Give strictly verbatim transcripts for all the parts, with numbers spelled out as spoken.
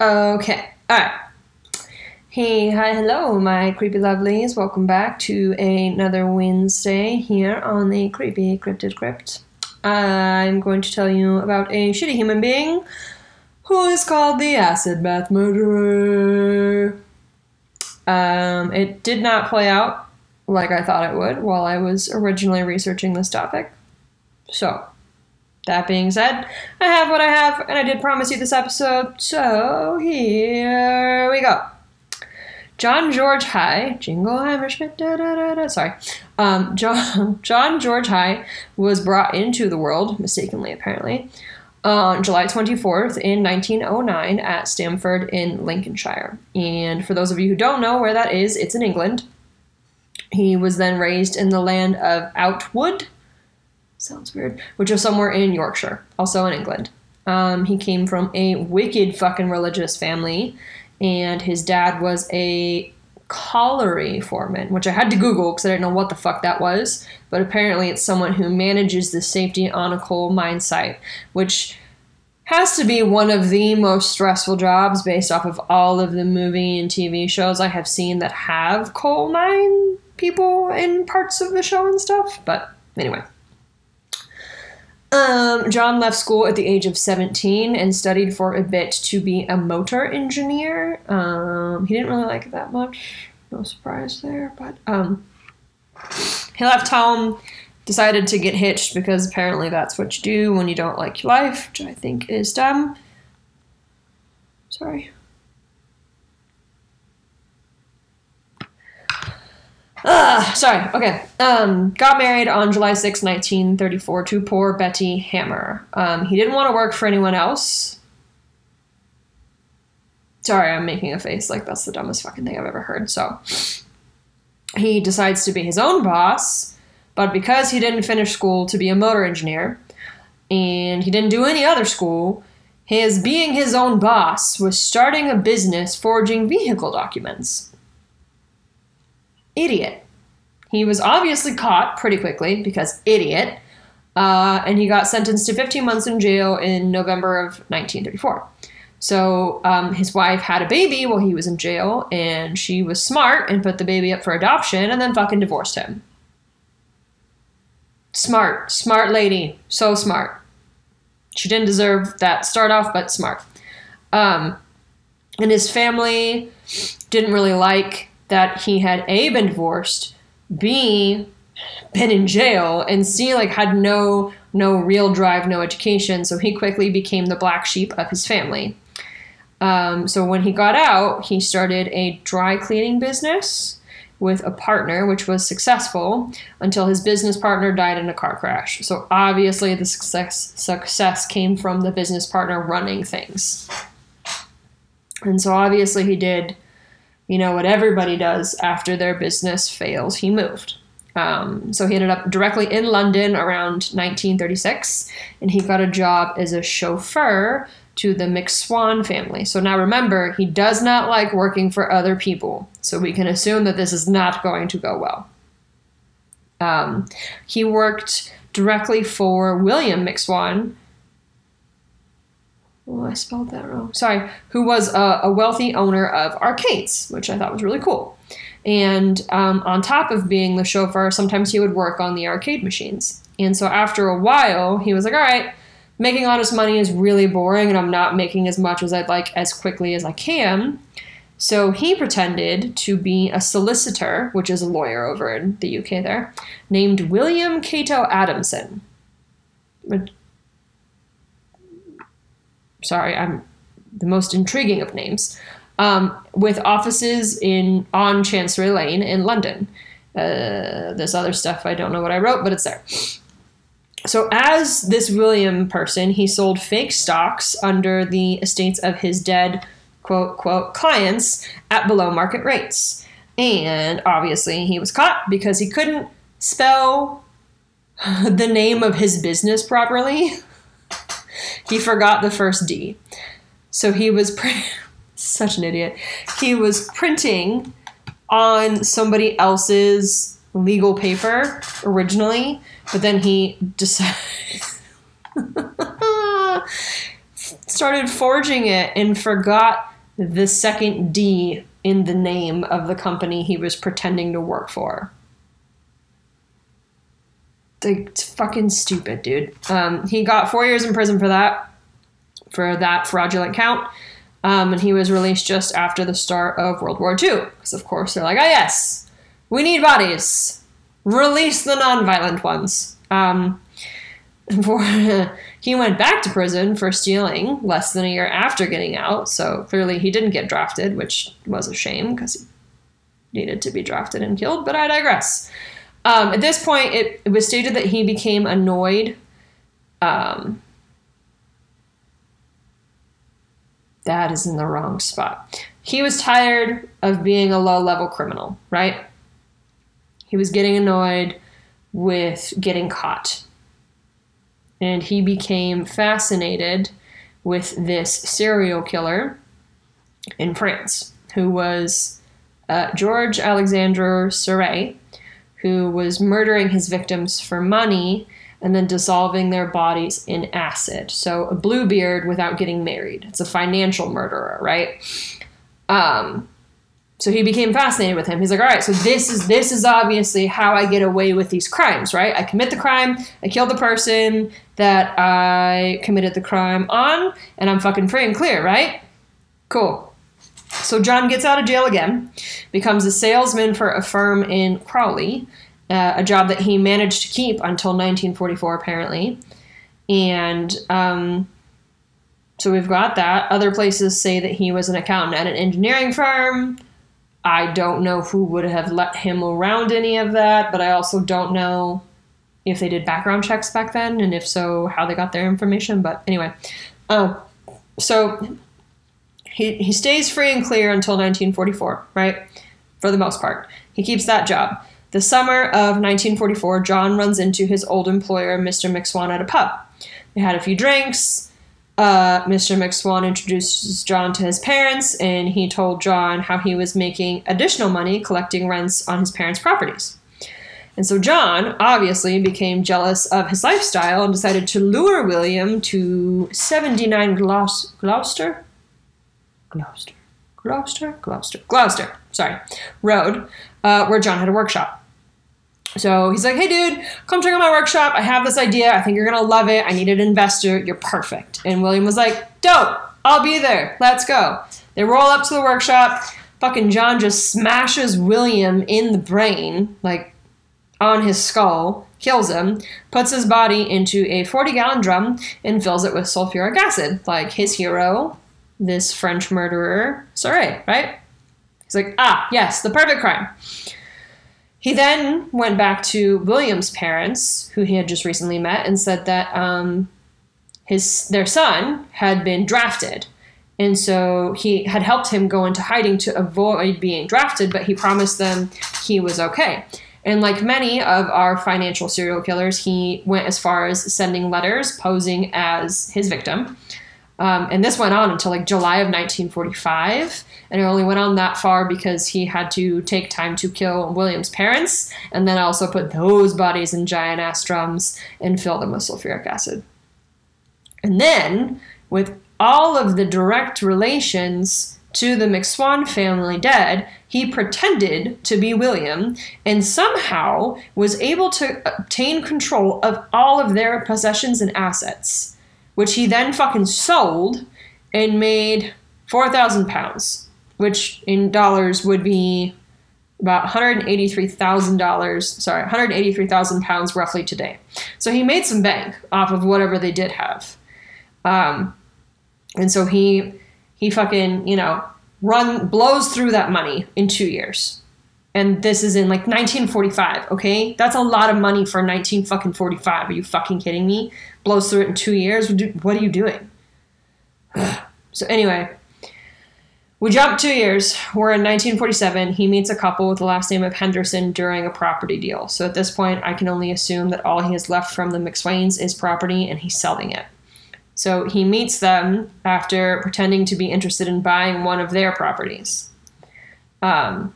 Okay, all right. Hey, hi, hello, my creepy lovelies. Welcome back to another Wednesday here on the Creepy Cryptid Crypt. I'm going to tell you about a shitty human being who is called the Acid Bath Murderer. Um, it did not play out like I thought it would while I was originally researching this topic. So, that being said, I have what I have, and I did promise you this episode, so here we go. John George Haigh, Jingle Hammerschmidt, da da da da, sorry. Um, John, John George Haigh was brought into the world, mistakenly apparently, on July twenty-fourth in nineteen oh nine at Stamford in Lincolnshire. And for those of you who don't know where that is, it's in England. He was then raised in the land of Outwood, sounds weird, which is somewhere in Yorkshire, also in England. Um, he came from a wicked fucking religious family, and his dad was a colliery foreman, which I had to Google because I didn't know what the fuck that was, but apparently it's someone who manages the safety on a coal mine site, which has to be one of the most stressful jobs based off of all of the movie and T V shows I have seen that have coal mine people in parts of the show and stuff, but anyway. Um, John left school at the age of seventeen and studied for a bit to be a motor engineer. Um, he didn't really like it that much. No surprise there, but um, he left home, decided to get hitched because apparently that's what you do when you don't like your life, which I think is dumb. Sorry. Ugh, sorry, okay. Um, got married on July sixth, nineteen thirty-four to poor Betty Hammer. Um, he didn't want to work for anyone else. Sorry, I'm making a face like that's the dumbest fucking thing I've ever heard. So he decides to be his own boss, but because he didn't finish school to be a motor engineer and he didn't do any other school, his being his own boss was starting a business forging vehicle documents. Idiot. He was obviously caught pretty quickly because idiot, uh, and he got sentenced to fifteen months in jail in November of nineteen thirty-four. So um, his wife had a baby while he was in jail, and she was smart and put the baby up for adoption and then fucking divorced him. Smart. Smart lady. So smart. She didn't deserve that start off, but smart. Um, and his family didn't really like that he had A, been divorced, B, been in jail, and C, like, had no no real drive, no education, so he quickly became the black sheep of his family. Um, so when he got out, he started a dry cleaning business with a partner, which was successful, until his business partner died in a car crash. So obviously the success success came from the business partner running things. And so obviously he did... you know, what everybody does after their business fails, he moved. Um, so he ended up directly in London around nineteen thirty-six, and he got a job as a chauffeur to the McSwan family. So now remember, he does not like working for other people, so we can assume that this is not going to go well. Um, he worked directly for William McSwan, Oh, I spelled that wrong. Sorry. Who was a, a wealthy owner of arcades, which I thought was really cool. And um, on top of being the chauffeur, sometimes he would work on the arcade machines. And so after a while, he was like, all right, making honest money is really boring and I'm not making as much as I'd like as quickly as I can. So he pretended to be a solicitor, which is a lawyer over in the U K there, named William Cato Adamson. Sorry, I'm the most intriguing of names, um, with offices in on Chancery Lane in London. Uh, there's other stuff I don't know what I wrote, but it's there. So as this William person, he sold fake stocks under the estates of his dead, quote, quote, clients at below market rates. And obviously he was caught because he couldn't spell the name of his business properly. He forgot the first D. So he was pr- such an idiot. He was printing on somebody else's legal paper originally, but then he decided started forging it and forgot the second D in the name of the company he was pretending to work for. Like, it's fucking stupid, dude. Um, he got four years in prison for that, for that fraudulent count. Um, and he was released just after the start of World War Two. Because, of course, they're like, oh, yes, we need bodies. Release the nonviolent ones. Um, for, he went back to prison for stealing less than a year after getting out. So clearly he didn't get drafted, which was a shame because he needed to be drafted and killed. But I digress. Um, at this point, it, it was stated that he became annoyed um, that is in the wrong spot. He was tired of being a low-level criminal, right? He was getting annoyed with getting caught. And he became fascinated with this serial killer in France, who was uh, Georges Alexandre Serret, who was murdering his victims for money and then dissolving their bodies in acid. So a Bluebeard without getting married. It's a financial murderer, right? Um, so he became fascinated with him. He's like, all right, so this is this is obviously how I get away with these crimes, right? I commit the crime, I kill the person that I committed the crime on, and I'm fucking free and clear, right? Cool. So John gets out of jail again, becomes a salesman for a firm in Crawley, uh, a job that he managed to keep until nineteen forty-four, apparently. And um, so we've got that. Other places say that he was an accountant at an engineering firm. I don't know who would have let him around any of that, but I also don't know if they did background checks back then, and if so, how they got their information. But anyway, oh, so... He he stays free and clear until nineteen forty-four, right? For the most part. He keeps that job. The summer of nineteen forty-four, John runs into his old employer, Mister McSwan, at a pub. They had a few drinks. Uh, Mister McSwan introduces John to his parents, and he told John how he was making additional money collecting rents on his parents' properties. And so John obviously became jealous of his lifestyle and decided to lure William to seventy-nine Glouc- Gloucester? Gloucester, Gloucester, Gloucester, Gloucester, sorry, Road, uh, where John had a workshop. So he's like, hey, dude, come check out my workshop. I have this idea. I think you're going to love it. I need an investor. You're perfect. And William was like, dope. I'll be there. Let's go. They roll up to the workshop. Fucking John just smashes William in the brain, like on his skull, kills him, puts his body into a forty-gallon drum and fills it with sulfuric acid, like his hero, this French murderer, Serret, right? He's like, ah, yes, the perfect crime. He then went back to William's parents, who he had just recently met, and said that um, his their son had been drafted. And so he had helped him go into hiding to avoid being drafted, but he promised them he was okay. And like many of our financial serial killers, he went as far as sending letters posing as his victim. Um, and this went on until like July of nineteen forty-five, and it only went on that far because he had to take time to kill William's parents and then also put those bodies in giant ass drums and fill them with sulfuric acid. And then, with all of the direct relations to the McSwan family dead, he pretended to be William and somehow was able to obtain control of all of their possessions and assets, which he then fucking sold and made four thousand pounds, which in dollars would be about one hundred eighty-three thousand dollars, sorry, one hundred eighty-three thousand pounds roughly today. So he made some bank off of whatever they did have. Um, and so he he fucking, you know, run blows through that money in two years. And this is in like nineteen forty-five, okay? That's a lot of money for nineteen fucking forty-five. Are you fucking kidding me? Blows through it in two years. What are you doing? So anyway, we jump two years. We're in nineteen forty-seven. He meets a couple with the last name of Henderson during a property deal. So at this point, I can only assume that all he has left from the McSwains is property and he's selling it. So he meets them after pretending to be interested in buying one of their properties, um,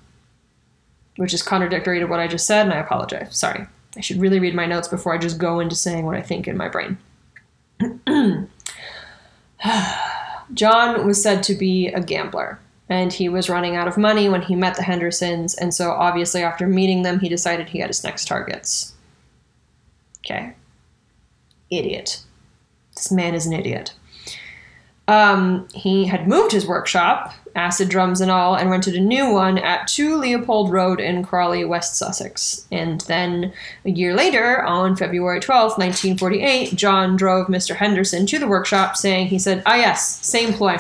which is contradictory to what I just said, and I apologize. Sorry. I should really read my notes before I just go into saying what I think in my brain. John was said to be a gambler, and he was running out of money when he met the Hendersons, and so obviously after meeting them, he decided he had his next targets. Okay. Idiot. This man is an idiot. Um, he had moved his workshop, acid drums and all, and rented a new one at two Leopold Road in Crawley, West Sussex. And then a year later, on February twelfth, nineteen forty-eight, John drove Mister Henderson to the workshop saying, he said, ah, yes, same ploy.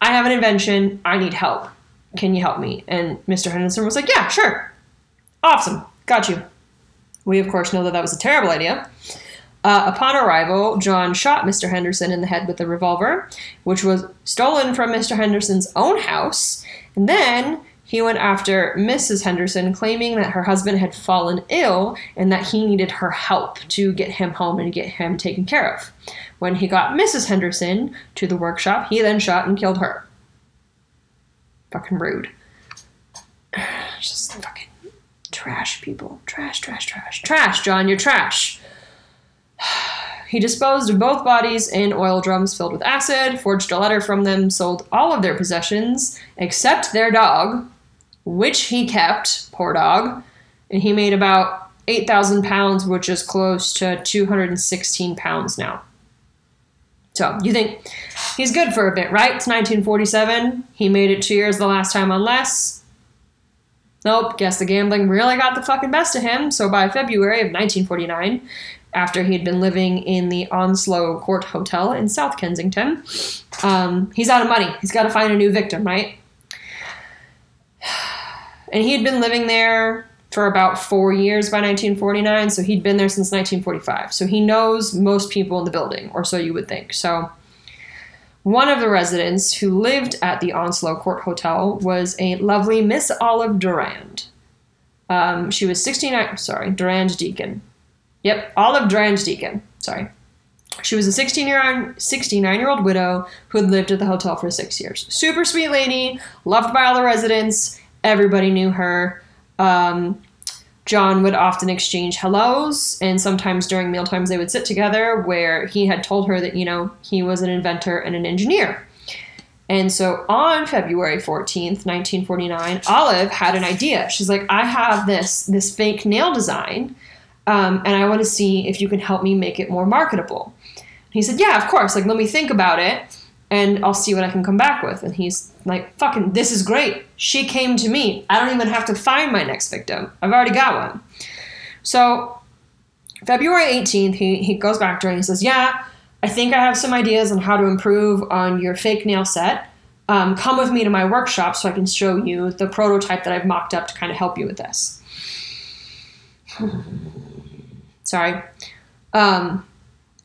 I have an invention. I need help. Can you help me? And Mister Henderson was like, yeah, sure. Awesome. Got you. We, of course, know that that was a terrible idea. Uh, upon arrival, John shot Mister Henderson in the head with a revolver, which was stolen from Mister Henderson's own house. And then he went after Missus Henderson, claiming that her husband had fallen ill and that he needed her help to get him home and get him taken care of. When he got Missus Henderson to the workshop, he then shot and killed her. Fucking rude. Just fucking trash, people. Trash, trash, trash. Trash, John, you're trash. He disposed of both bodies in oil drums filled with acid, forged a letter from them, sold all of their possessions, except their dog, which he kept, poor dog, and he made about eight thousand pounds, which is close to two hundred sixteen pounds now. So, you think, he's good for a bit, right? It's nineteen forty-seven, he made it two years the last time on less. Nope, guess the gambling really got the fucking best of him, so by February of nineteen forty-nine... after he'd been living in the Onslow Court Hotel in South Kensington. Um, he's out of money. He's got to find a new victim, right? And he had been living there for about four years by nineteen forty-nine, so he'd been there since nineteen forty-five. So he knows most people in the building, or so you would think. So one of the residents who lived at the Onslow Court Hotel was a lovely Miss Olive Durand. Um, she was sixty-nine, sorry, Durand-Deacon. Yep, Olive Durand-Deacon. Sorry. She was a sixty-nine-year-old widow who had lived at the hotel for six years. Super sweet lady, loved by all the residents. Everybody knew her. Um, John would often exchange hellos, and sometimes during mealtimes they would sit together where he had told her that, you know, he was an inventor and an engineer. And so on February fourteenth, nineteen forty-nine, Olive had an idea. She's like, I have this, this fake nail design. Um, and I want to see if you can help me make it more marketable. And he said, yeah, of course. Like, let me think about it, and I'll see what I can come back with. And he's like, fucking, this is great. She came to me. I don't even have to find my next victim. I've already got one. So February eighteenth, he, he goes back to her and he says, yeah, I think I have some ideas on how to improve on your fake nail set. Um, come with me to my workshop so I can show you the prototype that I've mocked up to kind of help you with this. Sorry. Um,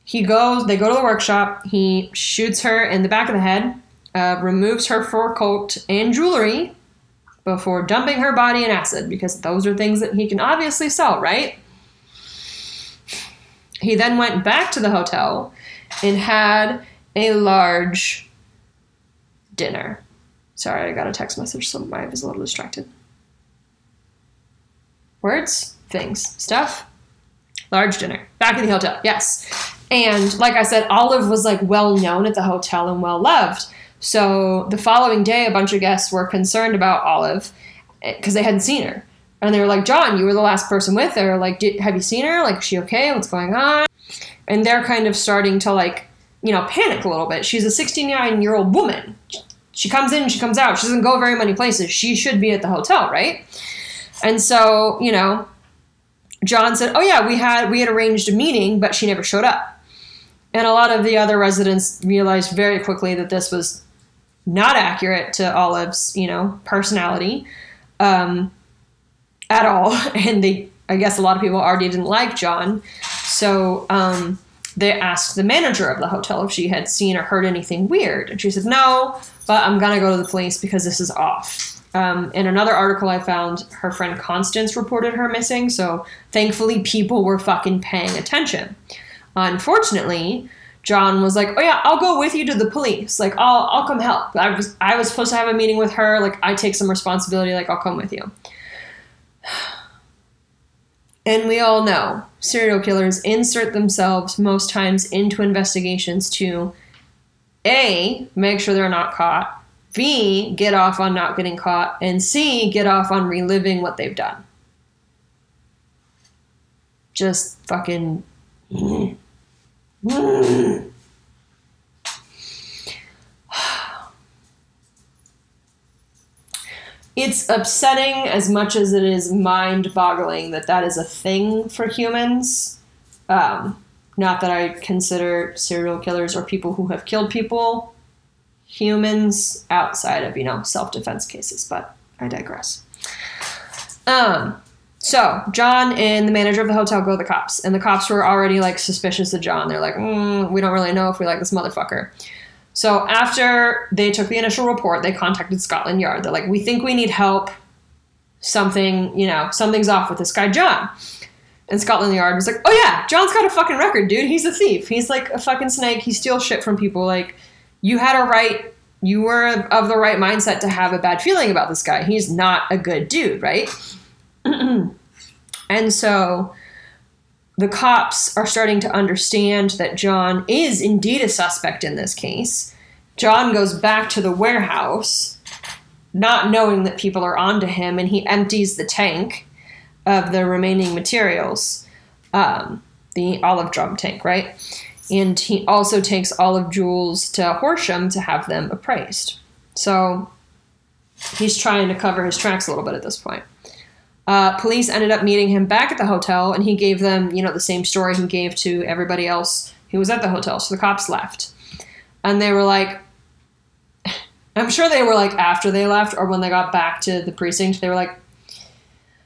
he goes, they go to the workshop. He shoots her in the back of the head, uh, removes her fur coat and jewelry before dumping her body in acid, because those are things that he can obviously sell, right? He then went back to the hotel and had a large dinner. Sorry, I got a text message, so I was a little distracted. Words, things, stuff. Large dinner. Back in the hotel. Yes. And like I said, Olive was like well known at the hotel and well loved. So the following day, a bunch of guests were concerned about Olive because they hadn't seen her. And they were like, John, you were the last person with her. Like, did, have you seen her? Like, is she okay? What's going on? And they're kind of starting to like, you know, panic a little bit. She's a sixty-nine-year-old woman. She comes in, she comes out. She doesn't go very many places. She should be at the hotel, right? And so, you know, John said, oh, yeah, we had we had arranged a meeting, but she never showed up. And a lot of the other residents realized very quickly that this was not accurate to Olive's, you know, personality um, at all. And they, I guess a lot of people already didn't like John. So um, they asked the manager of the hotel if she had seen or heard anything weird. And she said, no, but I'm going to go to the police because this is off. Um, in another article I found, her friend Constance reported her missing, so thankfully people were fucking paying attention. Unfortunately, John was like, oh yeah, I'll go with you to the police. Like, I'll I'll come help. I was I was supposed to have a meeting with her. Like, I take some responsibility. Like, I'll come with you. And we all know serial killers insert themselves most times into investigations to A, make sure they're not caught, B, get off on not getting caught, and C, get off on reliving what they've done. Just fucking... It's upsetting as much as it is mind-boggling that that is a thing for humans. Um, not that I consider serial killers or people who have killed people humans outside of, you know, self-defense cases, but I digress. Um, so John and the manager of the hotel go to the cops, and the cops were already, like, suspicious of John. They're like, mm, we don't really know if we like this motherfucker. So after they took the initial report, they contacted Scotland Yard. They're like, we think we need help. Something, you know, something's off with this guy, John. And Scotland Yard was like, oh yeah, John's got a fucking record, dude. He's a thief. He's like a fucking snake. He steals shit from people. Like, you had a right, you were of the right mindset to have a bad feeling about this guy. He's not a good dude, right? And so the cops are starting to understand that John is indeed a suspect in this case. John goes back to the warehouse, not knowing that people are onto him, and he empties the tank of the remaining materials, um, the Olive Drum tank, right? And he also takes olive jewels to Horsham to have them appraised. So he's trying to cover his tracks a little bit at this point. Uh, police ended up meeting him back at the hotel, and he gave them, you know, the same story he gave to everybody else who was at the hotel. So the cops left, and they were like, I'm sure they were like, after they left or when they got back to the precinct, they were like,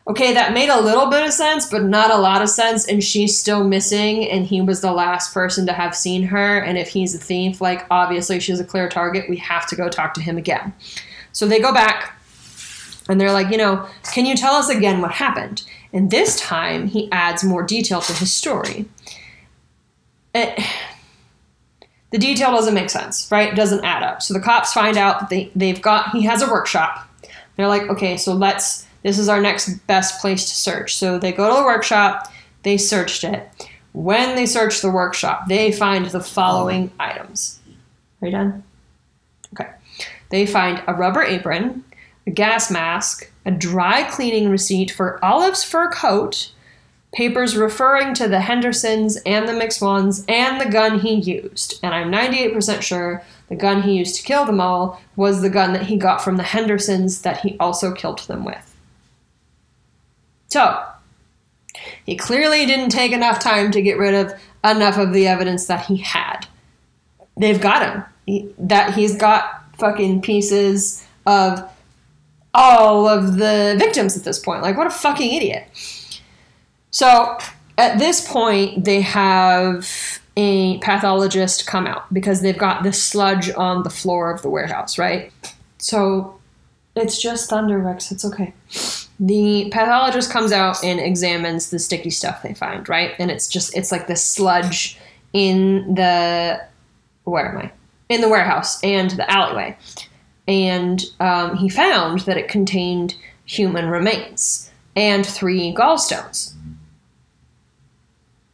okay, that made a little bit of sense, but not a lot of sense. And she's still missing, and he was the last person to have seen her. And if he's a thief, like, obviously she's a clear target. We have to go talk to him again. So they go back. And they're like, you know, can you tell us again what happened? And this time he adds more detail to his story. It, the detail doesn't make sense, right? It doesn't add up. So the cops find out that they, they've got, he has a workshop. They're like, okay, so let's, this is our next best place to search. So they go to the workshop, they searched it. When they search the workshop, they find the following items. Are you done? Okay. They find a rubber apron, a gas mask, a dry cleaning receipt for Olive's fur coat, papers referring to the Hendersons and the McSwans, and the gun he used. And I'm ninety-eight percent sure the gun he used to kill them all was the gun that he got from the Hendersons that he also killed them with. So, he clearly didn't take enough time to get rid of enough of the evidence that he had. They've got him. He, that he's got fucking pieces of all of the victims at this point. Like, what a fucking idiot. So at this point, they have a pathologist come out because they've got this sludge on the floor of the warehouse, right? So it's just thunder, Rex. It's okay. The pathologist comes out and examines the sticky stuff they find, right? And it's just, it's like this sludge in the, where am I? In the warehouse and the alleyway. And um, he found that it contained human remains and three gallstones.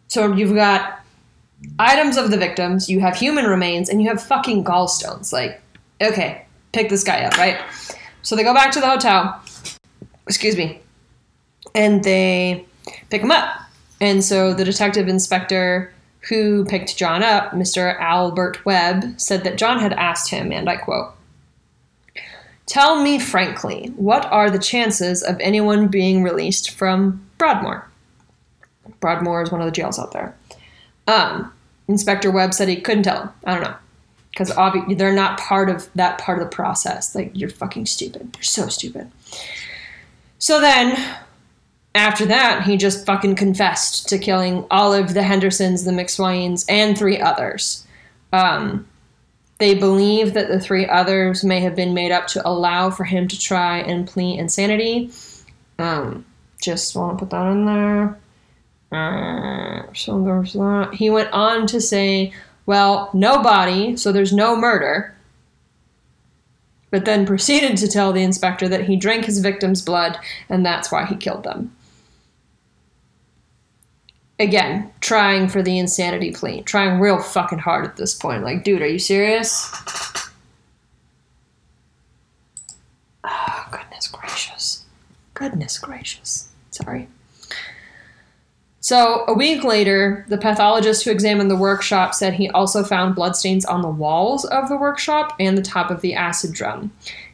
So you've got items of the victims, you have human remains, and you have fucking gallstones. Like, okay, pick this guy up, right? So they go back to the hotel, excuse me, and they pick him up. And so the detective inspector who picked John up, Mister Albert Webb, said that John had asked him, and I quote, "Tell me frankly, what are the chances of anyone being released from Broadmoor?" Broadmoor is one of the jails out there. Um, Inspector Webb said he couldn't tell him. I don't know. Because obviously they're not part of that part of the process. Like, you're fucking stupid. You're so stupid. So then, after that, he just fucking confessed to killing Olive, the Hendersons, the McSwains, and three others. Um... They believe that the three others may have been made up to allow for him to try and plead insanity. Um, just want to put that in there. Uh, so there's that. He went on to say, well, no body, so there's no murder. But then proceeded to tell the inspector that he drank his victim's blood, and that's why he killed them. again, trying for the insanity plea, trying real fucking hard at this point. Like, dude, are you serious? Oh, goodness gracious. Goodness gracious. Sorry. So a week later, the pathologist who examined the workshop said he also found bloodstains on the walls of the workshop and the top of the acid drum.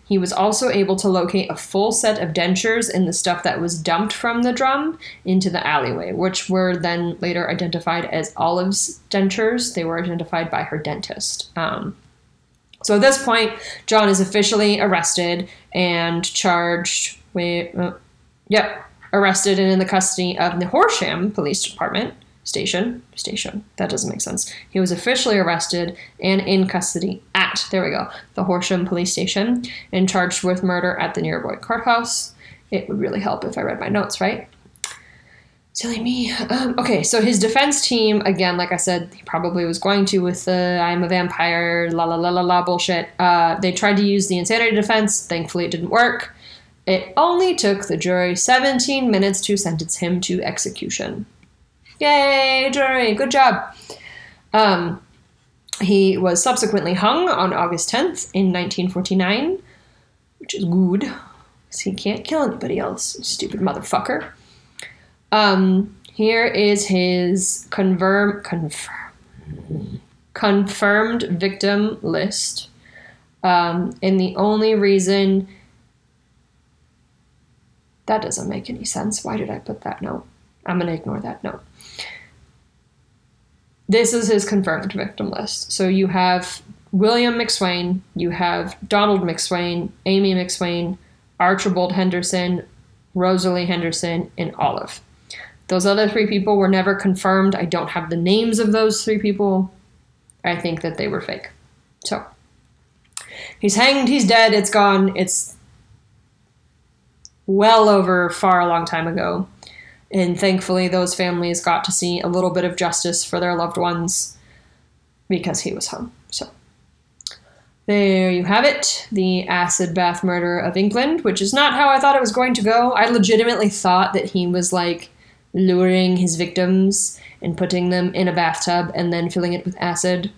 He was also able to locate a full set of dentures in the stuff that was dumped from the drum into the alleyway, which were then later identified as Olive's dentures. They were identified by her dentist. Um, so at this point, John is officially arrested and charged with... Uh, yep. Arrested and in the custody of the Horsham Police Department station. Station. That doesn't make sense. He was officially arrested and in custody at, there we go, the Horsham Police Station, and charged with murder at the nearby courthouse. It would really help if I read my notes, right? Silly me. Um, okay, so his defense team, again, like I said, he probably was going to with the I'm a vampire, la la la la la bullshit. Uh, they tried to use the insanity defense. Thankfully, it didn't work. It only took the jury seventeen minutes to sentence him to execution. Yay, jury, good job. Um, he was subsequently hung on August tenth in nineteen forty-nine, which is good, because he can't kill anybody else, stupid motherfucker. Um, here is his confirm, confirm, confirmed victim list. Um, and the only reason... That doesn't make any sense. Why did I put that note? I'm going to ignore that note. This is his confirmed victim list. So you have William McSwan, you have Donald McSwan, Amy McSwan, Archibald Henderson, Rosalie Henderson, and Olive. Those other three people were never confirmed. I don't have the names of those three people. I think that they were fake. So he's hanged, he's dead, it's gone, it's... well over far a long time ago, and thankfully those families got to see a little bit of justice for their loved ones because he was hung. So there you have it, the acid bath murderer of England, which is not how I thought it was going to go. I legitimately thought that he was like luring his victims and putting them in a bathtub and then filling it with acid,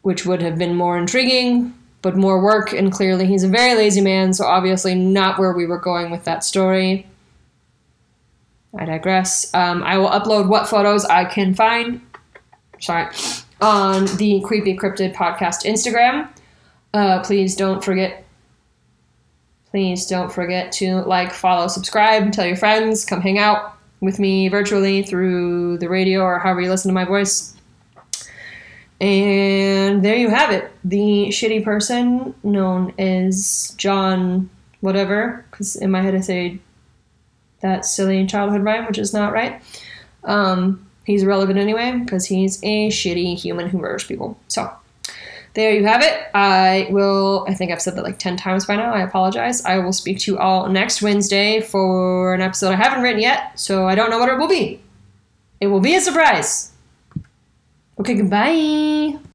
which would have been more intriguing, but more work, and clearly he's a very lazy man, so obviously not where we were going with that story. I digress. Um, I will upload what photos I can find, sorry, on the Creepy Cryptid Podcast Instagram. Uh, please don't forget, please don't forget to like, follow, subscribe, tell your friends, come hang out with me virtually through the radio or however you listen to my voice. And there you have it. The shitty person known as John whatever, because in my head I say that silly childhood rhyme, which is not right. Um, he's irrelevant anyway, because he's a shitty human who murders people. So there you have it. I will, I think I've said that like ten times by now. I apologize. I will speak to you all next Wednesday for an episode I haven't written yet, so I don't know what it will be. It will be a surprise. Okay, goodbye.